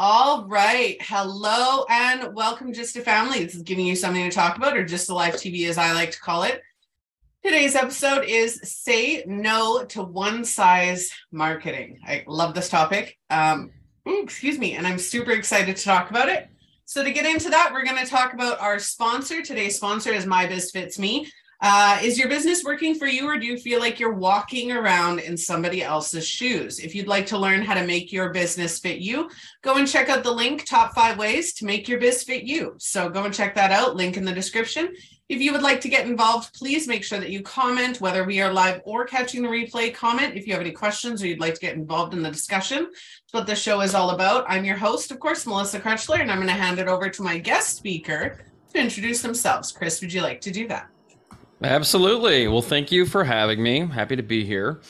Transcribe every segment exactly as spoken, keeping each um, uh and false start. All right. Hello and welcome, Just a Family. This is giving you something to talk about, or Just a Live T V, as I like to call it. Today's episode is Say No to One Size Marketing. I love this topic. Um, excuse me. And I'm super excited to talk about it. So to get into that, we're going to talk about our sponsor. Today's sponsor is My Biz Fits Me. Uh, is your business working for you, or do you feel like you're walking around in somebody else's shoes? If you'd like to learn how to make your business fit you, go and check out the link, Top Five Ways to Make Your Biz Fit You. So go and check that out, link in the description. If you would like to get involved, please make sure that you comment, whether we are live or catching the replay. Comment if you have any questions or you'd like to get involved in the discussion. That's what the show is all about. I'm your host, of course, Melissa Krechler, and I'm going to hand it over to my guest speaker to introduce themselves. Chris, would you like to do that? Absolutely. Well, thank you for having me. Happy to be here.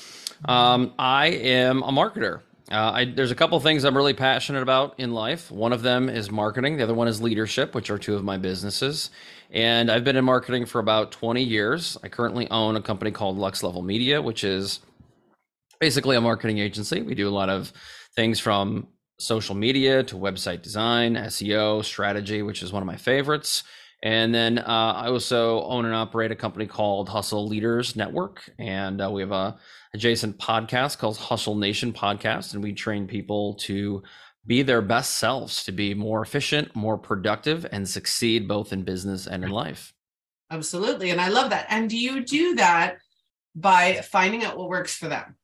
Um, I am a marketer. Uh, I, there's a couple things I'm really passionate about in life. One of them is marketing. The other one is leadership, which are two of my businesses. And I've been in marketing for about twenty years. I currently own a company called Lux Level Media, which is basically a marketing agency. We do a lot of things from social media to website design, S E O, strategy, which is one of my favorites. And then uh, I also own and operate a company called Hustle Leaders Network. And uh, we have a adjacent podcast called Hustle Nation Podcast. And we train people to be their best selves, to be more efficient, more productive, and succeed both in business and in life. Absolutely. And I love that. And do you do that by finding out what works for them?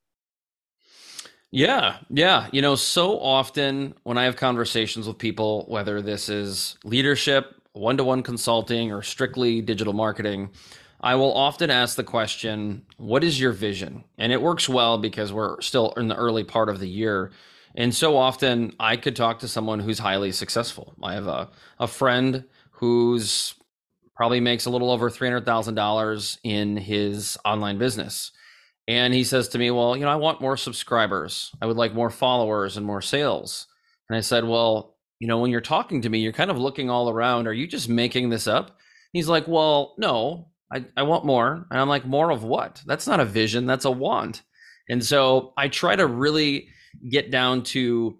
Yeah. Yeah. You know, so often when I have conversations with people, whether this is leadership, one-to-one consulting, or strictly digital marketing, I will often ask the question, what is your vision? And it works well because we're still in the early part of the year. And so often I could talk to someone who's highly successful. I have a, a friend who's probably makes a little over three hundred thousand dollars in his online business. And he says to me, well, you know, I want more subscribers. I would like more followers and more sales. And I said, well, you know, when you're talking to me, you're kind of looking all around. Are you just making this up? He's like, well, no, I, I want more. And I'm like, more of what? That's not a vision. That's a want. And so I try to really get down to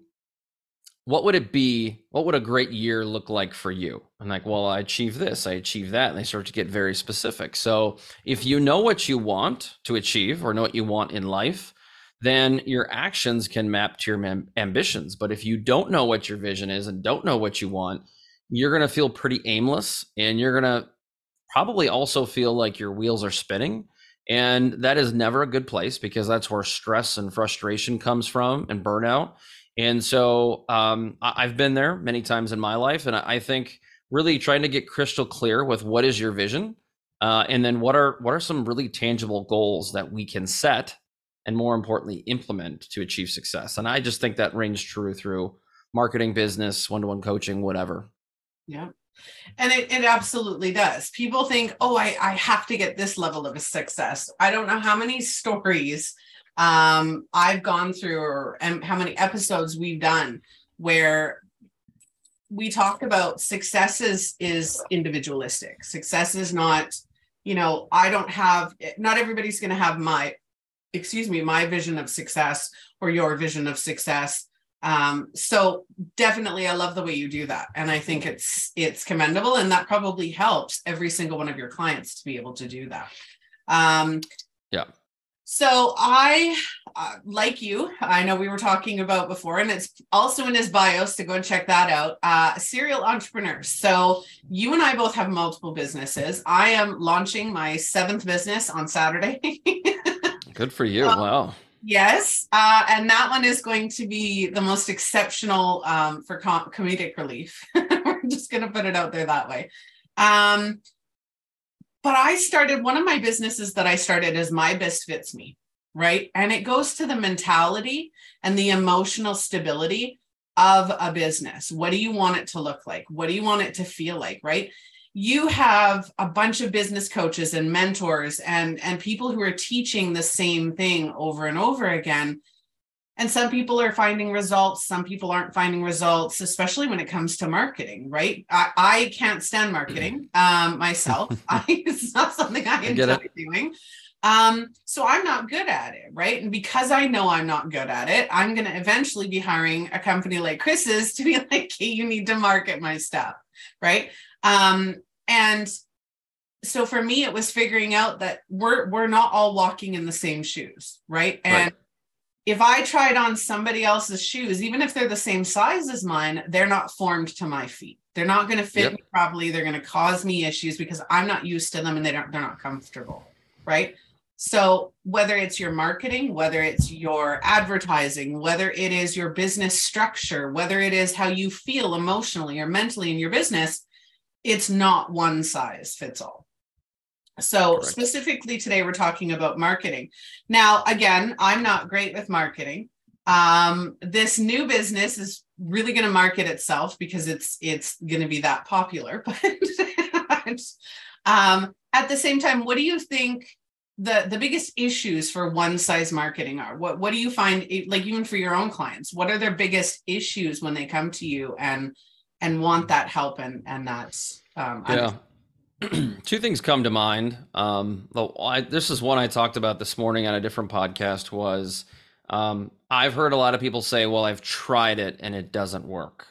what would it be? What would a great year look like for you? I'm like, well, I achieved this. I achieved that. And they start to get very specific. So if you know what you want to achieve or know what you want in life, then your actions can map to your ambitions. But if you don't know what your vision is and don't know what you want, you're going to feel pretty aimless, and you're going to probably also feel like your wheels are spinning. And that is never a good place, because that's where stress and frustration comes from, and burnout. And so um, I've been there many times in my life. And I think really trying to get crystal clear with what is your vision, uh, and then what are what are some really tangible goals that we can set, and more importantly, implement to achieve success. And I just think that rings true through marketing, business, one-to-one coaching, whatever. Yeah, and it, it absolutely does. People think, oh, I, I have to get this level of a success. I don't know how many stories um, I've gone through, or and how many episodes we've done where we talk about success is, is individualistic. Success is not, you know, I don't have, not everybody's going to have my, excuse me, my vision of success or your vision of success. Um, so definitely, I love the way you do that. And I think it's, it's commendable, and that probably helps every single one of your clients to be able to do that. Um, yeah. So I, uh, like you, I know we were talking about before, and it's also in his bio, so go and check that out, uh, serial entrepreneurs. So you and I both have multiple businesses. I am launching my seventh business on Saturday. Good for you. Um, wow. Yes. Uh, and that one is going to be the most exceptional um, for com- comedic relief. We're just going to put it out there that way. Um, but I started one of my businesses that I started as My Biz Fits Me, right? And it goes to the mentality and the emotional stability of a business. What do you want it to look like? What do you want it to feel like, right? You have a bunch of business coaches and mentors and, and people who are teaching the same thing over and over again. And some people are finding results. Some people aren't finding results, especially when it comes to marketing, right? I, I can't stand marketing um, myself. I, it's not something I enjoy doing. Um, so I'm not good at it, right? And because I know I'm not good at it, I'm going to eventually be hiring a company like Chris's to be like, hey, you need to market my stuff, right? Um, and so for me, it was figuring out that we're we're not all walking in the same shoes, right? And right. If I tried on somebody else's shoes, even if they're the same size as mine, they're not formed to my feet. They're not going to fit yep. me properly. They're going to cause me issues because I'm not used to them and they don't, they're not comfortable, right? So whether it's your marketing, whether it's your advertising, whether it is your business structure, whether it is how you feel emotionally or mentally in your business, it's not one size fits all. So Correct. Specifically today, we're talking about marketing. Now, again, I'm not great with marketing. Um, this new business is really going to market itself because it's it's going to be that popular. But um, at the same time, what do you think the the biggest issues for one size marketing are? What what do you find, like even for your own clients, what are their biggest issues when they come to you and and want that help and and that? Um, yeah. Two things come to mind. Um, I, this is one I talked about this morning on a different podcast was um, I've heard a lot of people say, well, I've tried it and it doesn't work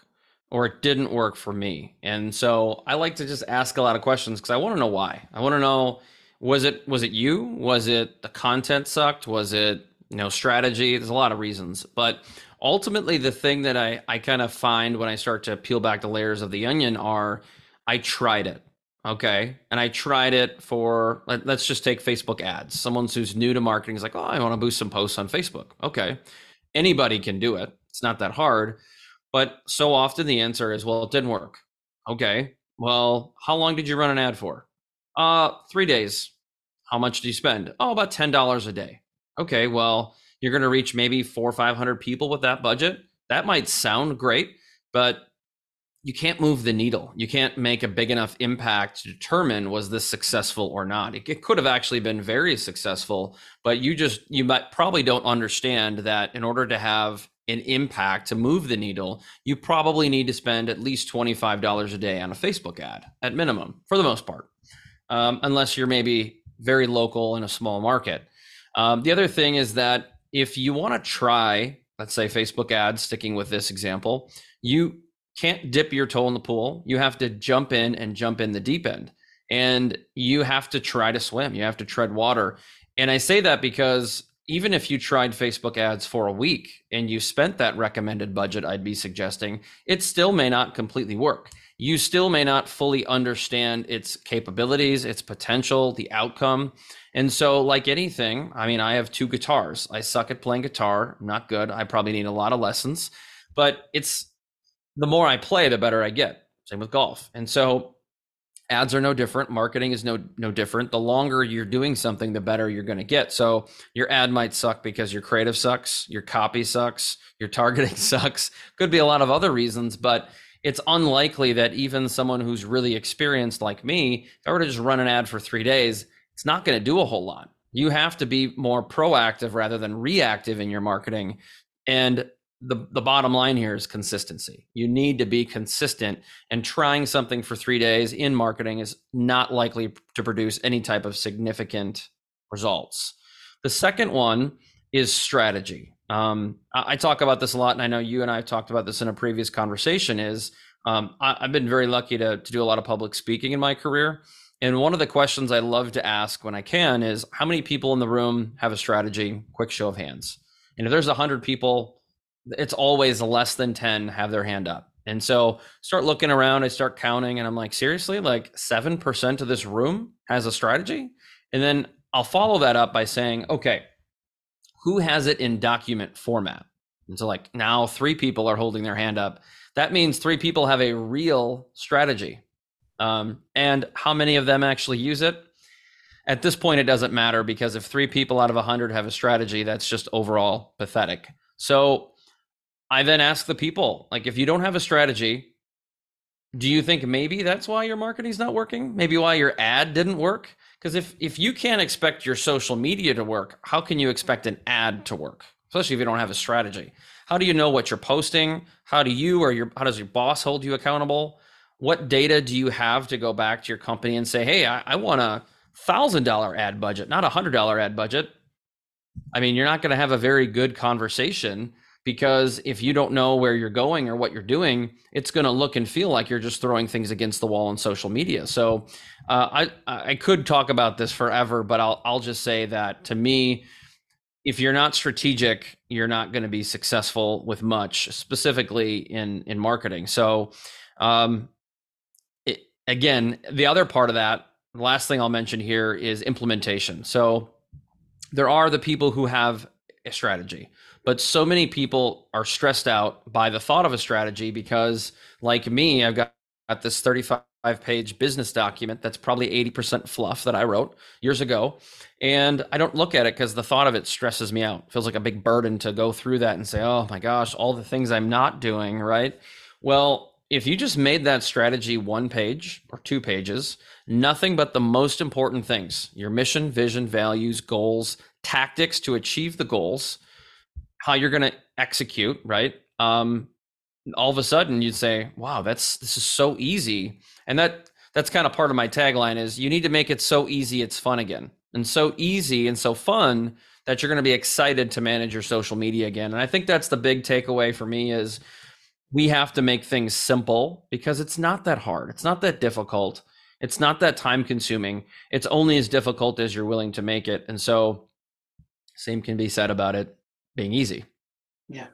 or it didn't work for me. And so I like to just ask a lot of questions because I want to know why. I want to know, was it was it you? Was it the content sucked? Was it, you know, strategy? There's a lot of reasons. But ultimately, the thing that I, I kind of find when I start to peel back the layers of the onion are I tried it. Okay. And I tried it for, let, let's just take Facebook ads. Someone who's new to marketing is like, oh, I want to boost some posts on Facebook. Okay. Anybody can do it. It's not that hard. But so often the answer is, well, it didn't work. Okay. Well, how long did you run an ad for? Uh, three days. How much do you spend? Oh, about ten dollars a day. Okay. Well, you're going to reach maybe four or five hundred people with that budget. That might sound great, but you can't move the needle. You can't make a big enough impact to determine was this successful or not. It, it could have actually been very successful, but you just, you might probably don't understand that in order to have an impact to move the needle, you probably need to spend at least twenty-five dollars a day on a Facebook ad at minimum for the most part, um, unless you're maybe very local in a small market. Um, the other thing is that if you want to try, let's say Facebook ads, sticking with this example, you can't dip your toe in the pool. You have to jump in and jump in the deep end. And you have to try to swim. You have to tread water. And I say that because even if you tried Facebook ads for a week and you spent that recommended budget, I'd be suggesting, it still may not completely work. You still may not fully understand its capabilities, its potential, the outcome. And so like anything, I mean, I have two guitars. I suck at playing guitar. I'm not good. I probably need a lot of lessons, but it's, the more I play, the better I get. Same with golf. And so ads are no different. Marketing is no no different. The longer you're doing something, the better you're going to get. So your ad might suck because your creative sucks, your copy sucks, your targeting sucks. Could be a lot of other reasons, but it's unlikely that even someone who's really experienced like me, if I were to just run an ad for three days, it's not going to do a whole lot. You have to be more proactive rather than reactive in your marketing. And The, the bottom line here is consistency. You need to be consistent, and trying something for three days in marketing is not likely to produce any type of significant results. The second one is strategy. Um, I, I talk about this a lot, and I know you and I have talked about this in a previous conversation is um, I, I've been very lucky to, to do a lot of public speaking in my career. And one of the questions I love to ask when I can is how many people in the room have a strategy? Quick show of hands. And if there's a hundred people, it's always less than ten have their hand up. And so start looking around, I start counting and I'm like, seriously, like seven percent of this room has a strategy. And then I'll follow that up by saying, okay, who has it in document format? And so like now three people are holding their hand up. That means three people have a real strategy. Um, and how many of them actually use it? At this point, it doesn't matter because if three people out of a hundred have a strategy, that's just overall pathetic. So I then ask the people, like, if you don't have a strategy, do you think maybe that's why your marketing's not working? Maybe why your ad didn't work? Because if, if you can't expect your social media to work, how can you expect an ad to work? Especially if you don't have a strategy. How do you know what you're posting? How do you or your how does your boss hold you accountable? What data do you have to go back to your company and say, hey, I, I want to one thousand dollars ad budget, not a one hundred dollars ad budget, I mean, you're not going to have a very good conversation, because if you don't know where you're going or what you're doing, it's going to look and feel like you're just throwing things against the wall on social media. So uh, I, I could talk about this forever, but I'll, I'll just say that to me, if you're not strategic, you're not going to be successful with much, specifically in, in marketing. So um, it, again, the other part of that, the last thing I'll mention here is implementation. So there are the people who have a strategy, but so many people are stressed out by the thought of a strategy because, like me, I've got, got this thirty-five page business document that's probably eighty percent fluff that I wrote years ago, and I don't look at it because the thought of it stresses me out. It feels like a big burden to go through that and say, oh my gosh, all the things I'm not doing, right? Well, if you just made that strategy one page or two pages, nothing but the most important things, your mission, vision, values, goals, tactics to achieve the goals, how you're going to execute, right? Um, all of a sudden you'd say, wow, that's, this is so easy. And that, that's kind of part of my tagline is you need to make it so easy it's fun again, and so easy and so fun that you're going to be excited to manage your social media again. And I think that's the big takeaway for me is we have to make things simple, because it's not that hard. It's not that difficult. It's not that time consuming. It's only as difficult as you're willing to make it. And so same can be said about it being easy. Yeah.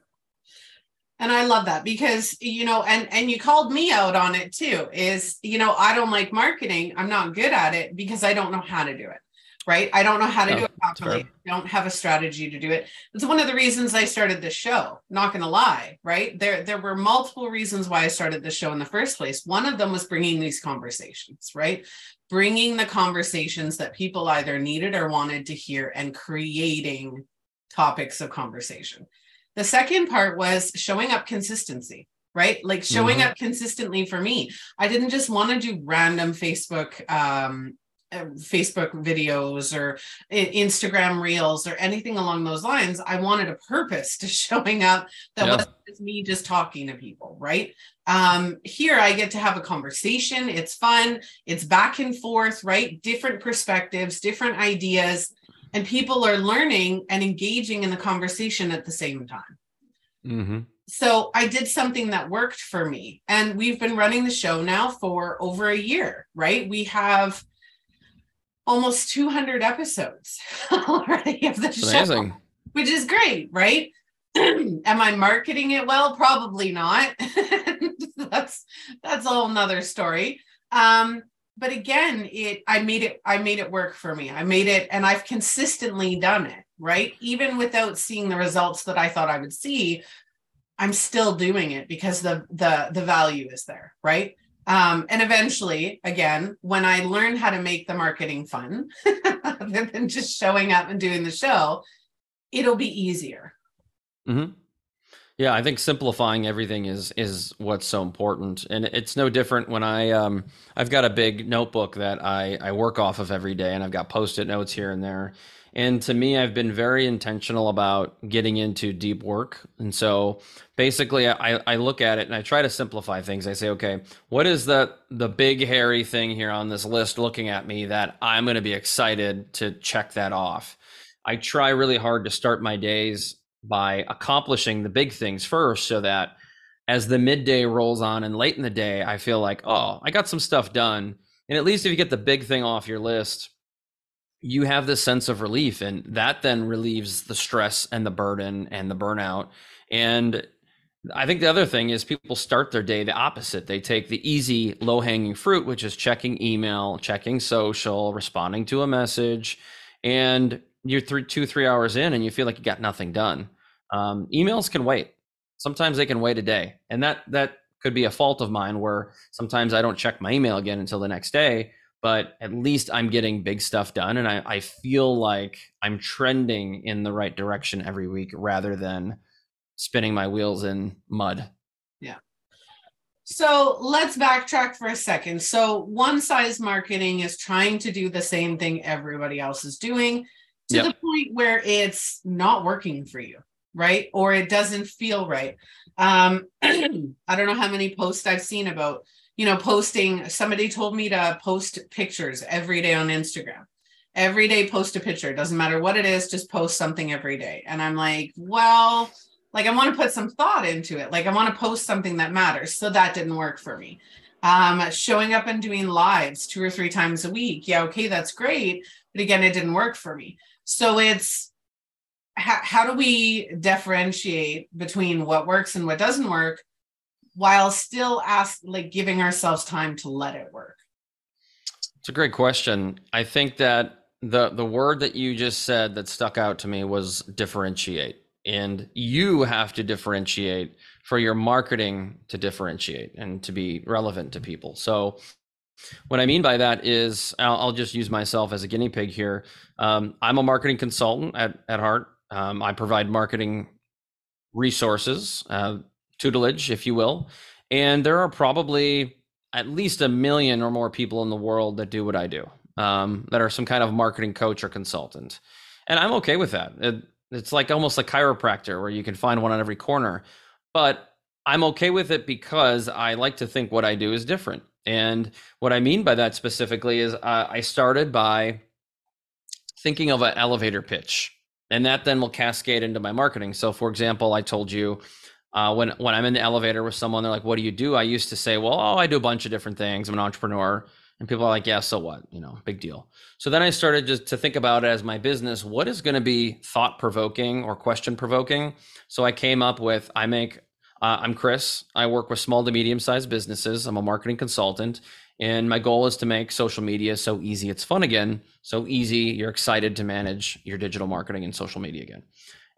And I love that, because, you know, and, and you called me out on it too, is, you know, I don't like marketing. I'm not good at it because I don't know how to do it. Right. I don't know how to no, do it properly. I don't have a strategy to do it. It's one of the reasons I started this show. Not going to lie. Right. There, there were multiple reasons why I started this show in the first place. One of them was bringing these conversations, right? Bringing the conversations that people either needed or wanted to hear and creating topics of conversation. The second part was showing up consistency, right? Like showing mm-hmm. up consistently for me. I didn't just want to do random Facebook, um, Facebook videos or Instagram reels or anything along those lines. I wanted a purpose to showing up that yeah. wasn't just me just talking to people, right? Um, here I get to have a conversation. It's fun. It's back and forth, right? Different perspectives, different ideas, and people are learning and engaging in the conversation at the same time. Mm-hmm. So I did something that worked for me, and we've been running the show now for over a year, right? We have almost two hundred episodes already of the show, amazing. Which is great, right? Am I marketing it well? Probably not. That's that's a whole nother story. Um, but again, it I made it I made it work for me. I made it, and I've consistently done it, right? Even without seeing the results that I thought I would see, I'm still doing it because the the the value is there, right? Um, and eventually, again, when I learn how to make the marketing fun, other than just showing up and doing the show, it'll be easier. Mm-hmm. Yeah, I think simplifying everything is is what's so important. And it's no different when I, um, I've got a big notebook that I, I work off of every day, and I've got post-it notes here and there. And to me, I've been very intentional about getting into deep work. And so basically I, I look at it and I try to simplify things. I say, okay, what is the, the big hairy thing here on this list looking at me that I'm going to be excited to check that off? I try really hard to start my days by accomplishing the big things first, so that as the midday rolls on and late in the day, I feel like, oh, I got some stuff done. And at least if you get the big thing off your list, you have this sense of relief, and that then relieves the stress and the burden and the burnout. And I think the other thing is people start their day the opposite. They take the easy low hanging fruit, which is checking email, checking social, responding to a message, and you're three, two, three hours in and you feel like you got nothing done. Um, emails can wait. Sometimes they can wait a day. And that, that could be a fault of mine, where sometimes I don't check my email again until the next day. But at least I'm getting big stuff done, and I, I feel like I'm trending in the right direction every week, rather than spinning my wheels in mud. Yeah. So let's backtrack for a second. So one size marketing is trying to do the same thing everybody else is doing to yep. the point where it's not working for you, right? Or it doesn't feel right. Um, I don't know how many posts I've seen about, you know, posting, somebody told me to post pictures every day on Instagram. Every day, post a picture. Doesn't matter what it is, just post something every day. And I'm like, well, like I want to put some thought into it. Like I want to post something that matters. So that didn't work for me. Um, showing up and doing lives two or three times a week. Yeah, okay, that's great. But again, it didn't work for me. So it's how, how do we differentiate between what works and what doesn't work while still ask, like giving ourselves time to let it work? It's a great question. I think that The the word that you just said that stuck out to me was differentiate. And you have to differentiate for your marketing to differentiate and to be relevant to people. So what I mean by that is I'll, I'll just use myself as a guinea pig here. Um, I'm a marketing consultant at, at heart. Um, I provide marketing resources, uh, tutelage, if you will. And there are probably at least a million or more people in the world that do what I do. Um, that are some kind of marketing coach or consultant. And I'm okay with that. It, it's like almost a chiropractor where you can find one on every corner, but I'm okay with it because I like to think what I do is different. And what I mean by that specifically is uh, I started by thinking of an elevator pitch, and that then will cascade into my marketing. So for example, I told you uh, when, when I'm in the elevator with someone, they're like, what do you do? I used to say, well, oh, I do a bunch of different things. I'm an entrepreneur. And people are like, yeah, so what, you know, big deal. So then I started just to think about it as my business, what is going to be thought provoking or question provoking? So I came up with, I make, uh, I'm Chris, I work with small to medium sized businesses. I'm a marketing consultant, and my goal is to make social media so easy it's fun again. So easy, you're excited to manage your digital marketing and social media again.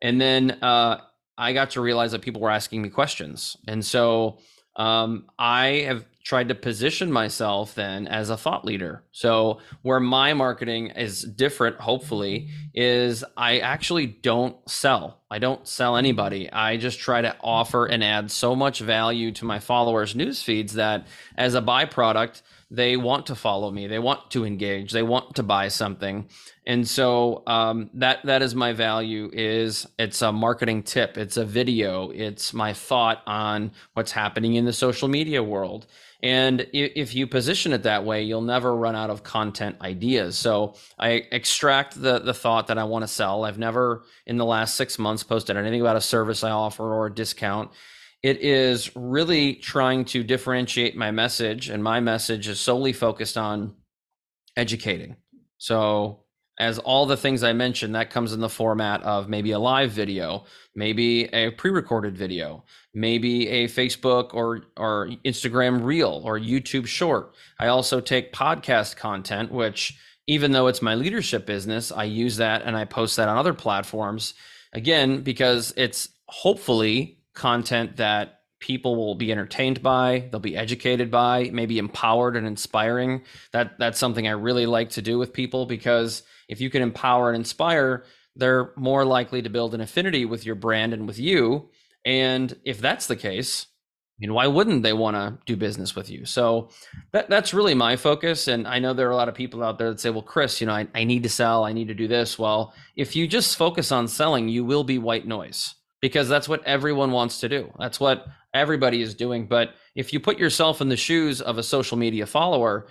And then uh, I got to realize that people were asking me questions. And so um, I have tried to position myself then as a thought leader. So where my marketing is different, hopefully, is I actually don't sell. I don't sell anybody. I just try to offer and add so much value to my followers' news feeds that as a byproduct, they want to follow me. They want to engage. They want to buy something. And so um, that that is my value. Is it's a marketing tip. It's a video. It's my thought on what's happening in the social media world. And if you position it that way, you'll never run out of content ideas. So I extract the the thought that I want to sell. I've never in the last six months posted anything about a service I offer or a discount. It is really trying to differentiate my message, and my message is solely focused on educating. So as all the things I mentioned, that comes in the format of maybe a live video, maybe a pre-recorded video, maybe a Facebook or, or Instagram reel or YouTube short. I also take podcast content, which even though it's my leadership business, I use that and I post that on other platforms. Again, because it's hopefully content that people will be entertained by, they'll be educated by, maybe empowered and inspiring. That that's something I really like to do with people, because if you can empower and inspire, they're more likely to build an affinity with your brand and with you. And if that's the case, I mean, why wouldn't they want to do business with you? So that that's really my focus. And I know there are a lot of people out there that say, well, Chris, you know, I, I need to sell, I need to do this. Well, if you just focus on selling, you will be white noise. Because that's what everyone wants to do. That's what everybody is doing. But if you put yourself in the shoes of a social media follower,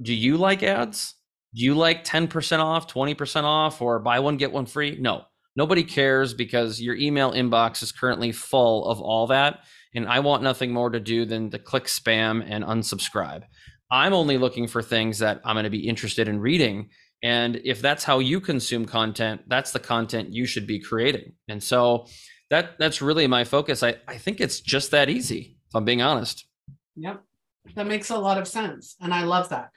do you like ads? Do you like ten percent off, twenty percent off, or buy one, get one free? No, nobody cares, because your email inbox is currently full of all that. And I want nothing more to do than to click spam and unsubscribe. I'm only looking for things that I'm going to be interested in reading. And if that's how you consume content, that's the content you should be creating. And so That that's really my focus. I, I think it's just that easy, if I'm being honest. Yep. That makes a lot of sense. And I love that.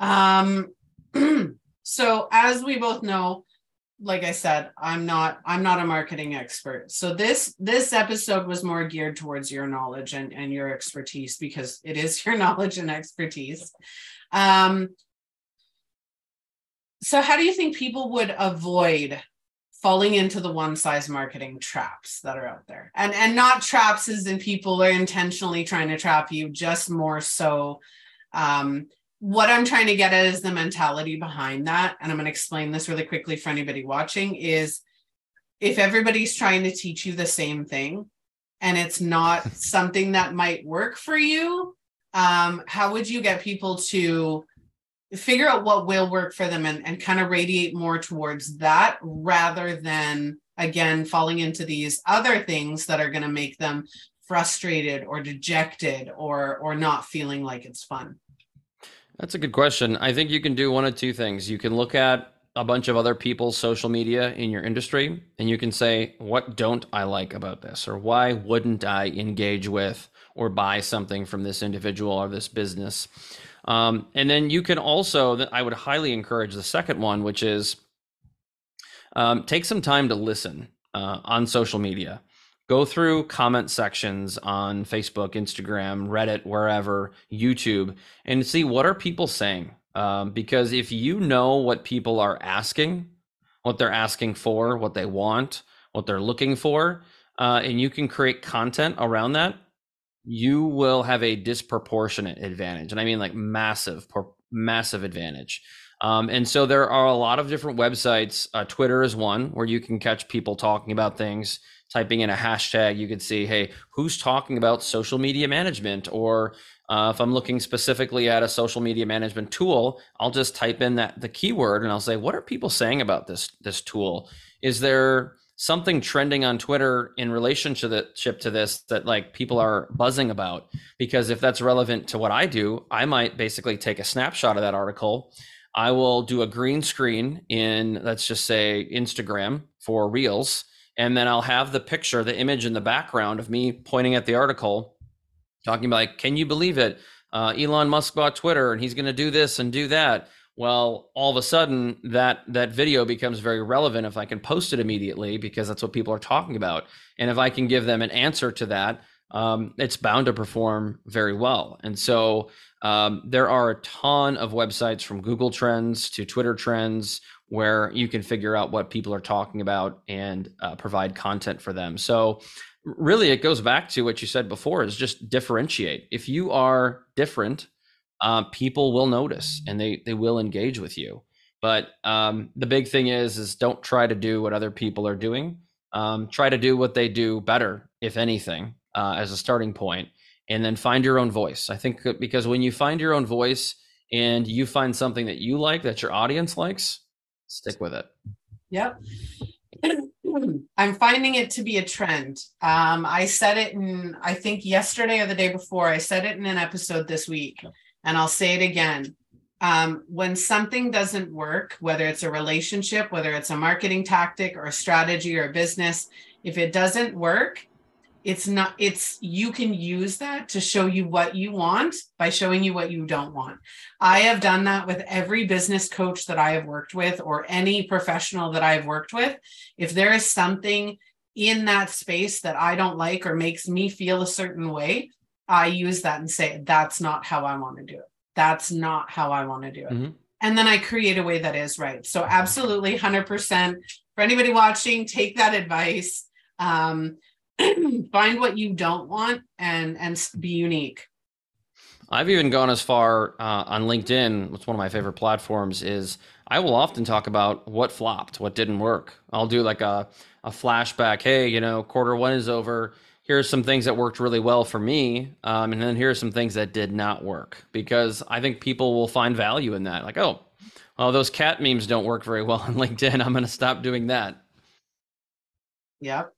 Um, so as we both know, like I said, I'm not I'm not a marketing expert. So this this episode was more geared towards your knowledge and, and your expertise, because it is your knowledge and expertise. Um, so how do you think people would avoid falling into the one size marketing traps that are out there? And and not traps as in people are intentionally trying to trap you, just more so um, what I'm trying to get at is the mentality behind that. And I'm going to explain this really quickly for anybody watching, is if everybody's trying to teach you the same thing and it's not something that might work for you, um, how would you get people to figure out what will work for them and, and kind of radiate more towards that rather than, again, falling into these other things that are going to make them frustrated or dejected or or not feeling like it's fun? That's a good question. I think you can do one of two things. You can look at a bunch of other people's social media in your industry, and you can say, what don't I like about this? Or why wouldn't I engage with or buy something from this individual or this business? Um, and then you can also, I would highly encourage the second one, which is um, take some time to listen uh, on social media. Go through comment sections on Facebook, Instagram, Reddit, wherever, YouTube, and see what are people saying. Um, because if you know what people are asking, what they're asking for, what they want, what they're looking for, uh, and you can create content around that, you will have a disproportionate advantage. And I mean like massive, massive advantage. Um, and so there are a lot of different websites. Uh, Twitter is one where you can catch people talking about things. Typing in a hashtag, you could see, hey, who's talking about social media management? Or uh, if I'm looking specifically at a social media management tool, I'll just type in that the keyword and I'll say, what are people saying about this this tool? Is there something trending on Twitter in relationship to this that like people are buzzing about? Because if that's relevant to what I do, I might basically take a snapshot of that article. I will do a green screen in, let's just say, Instagram for Reels. And then I'll have the picture, the image in the background of me pointing at the article, talking about like, can you believe it? Uh, Elon Musk bought Twitter and he's going to do this and do that. Well, all of a sudden that that video becomes very relevant if I can post it immediately because that's what people are talking about. And if I can give them an answer to that, um, it's bound to perform very well. And so um, there are a ton of websites from Google Trends to Twitter Trends where you can figure out what people are talking about and uh, provide content for them. So really it goes back to what you said before is just differentiate. If you are different, uh, people will notice and they they will engage with you. But um, the big thing is, is don't try to do what other people are doing. Um, try to do what they do better, if anything, uh, as a starting point, and then find your own voice. I think because when you find your own voice and you find something that you like, that your audience likes, stick with it. Yep. I'm finding it to be a trend. Um, I said it in, I think yesterday or the day before, I said it in an episode this week, and I'll say it again. Um, when something doesn't work, whether it's a relationship, whether it's a marketing tactic or a strategy or a business, if it doesn't work, it's not, it's, you can use that to show you what you want by showing you what you don't want. I have done that with every business coach that I have worked with or any professional that I've worked with. If there is something in that space that I don't like or makes me feel a certain way, I use that and say, that's not how I want to do it. That's not how I want to do it. Mm-hmm. And then I create a way that is right. So absolutely one hundred percent for anybody watching, take that advice. Um, Find what you don't want and and be unique. I've even gone as far uh, on LinkedIn. It's one of my favorite platforms is I will often talk about what flopped, what didn't work. I'll do like a, a flashback. Hey, you know, quarter one is over. Here's some things that worked really well for me. Um, and then here's some things that did not work, because I think people will find value in that. Like, oh, well, those cat memes don't work very well on LinkedIn. I'm going to stop doing that. Yep.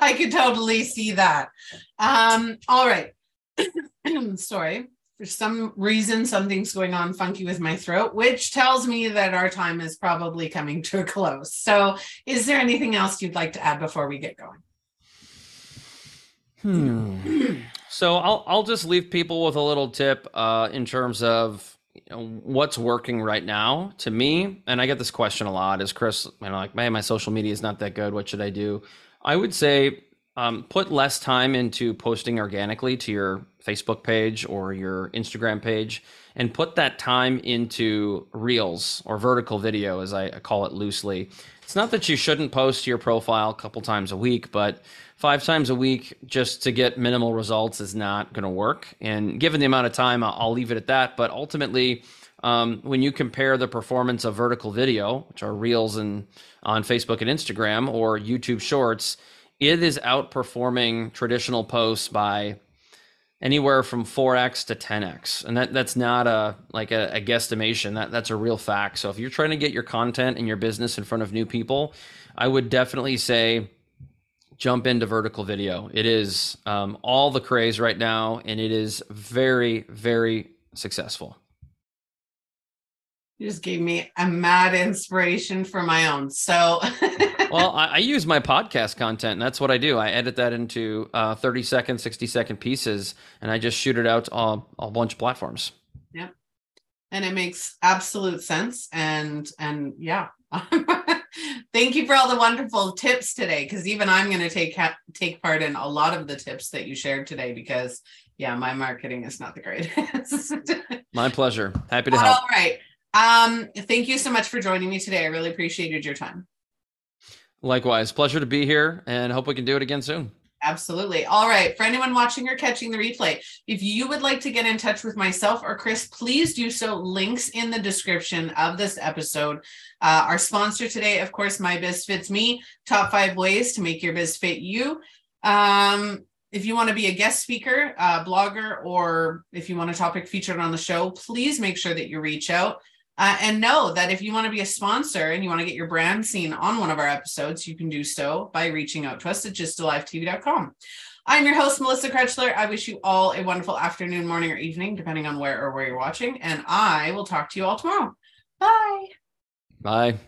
I could totally see that. Um, all right. Sorry. For some reason, something's going on funky with my throat, which tells me that our time is probably coming to a close. So is there anything else you'd like to add before we get going? Hmm. So I'll, I'll just leave people with a little tip uh, in terms of, you know, what's working right now to me. And I get this question a lot is, Chris, you know, like, man, my social media is not that good. What should I do? I would say um, put less time into posting organically to your Facebook page or your Instagram page, and put that time into Reels or vertical video, as I call it loosely. It's not that you shouldn't post to your profile a couple times a week, but five times a week just to get minimal results is not going to work. And given the amount of time, I'll leave it at that. But ultimately, um, when you compare the performance of vertical video, which are Reels and on Facebook and Instagram or YouTube Shorts, it is outperforming traditional posts by anywhere from four X to ten X. And that, that's not a like a, a guesstimation. That, that's a real fact. So if you're trying to get your content and your business in front of new people, I would definitely say jump into vertical video. It is um, all the craze right now, and it is very, very successful. You just gave me a mad inspiration for my own. So, well, I, I use my podcast content, and that's what I do. I edit that into uh, thirty second, sixty second pieces, and I just shoot it out to all, a bunch of platforms. Yep. And it makes absolute sense. And, and yeah. Thank you for all the wonderful tips today, because even I'm going to take take part in a lot of the tips that you shared today, because yeah, my marketing is not the greatest. My pleasure. Happy to help. All right. Um, thank you so much for joining me today. I really appreciated your time. Likewise. Pleasure to be here, and hope we can do it again soon. Absolutely. All right. For anyone watching or catching the replay, if you would like to get in touch with myself or Chris, please do so. Links in the description of this episode. Uh, our sponsor today, of course, My Biz Fits Me, top five ways to make your biz fit you. Um, if you want to be a guest speaker, uh, blogger, or if you want a topic featured on the show, please make sure that you reach out. Uh, and know that if you want to be a sponsor and you want to get your brand seen on one of our episodes, you can do so by reaching out to us at gyst alive t v dot com. I'm your host, Melissa Krechler. I wish you all a wonderful afternoon, morning, or evening, depending on where or where you're watching. And I will talk to you all tomorrow. Bye. Bye.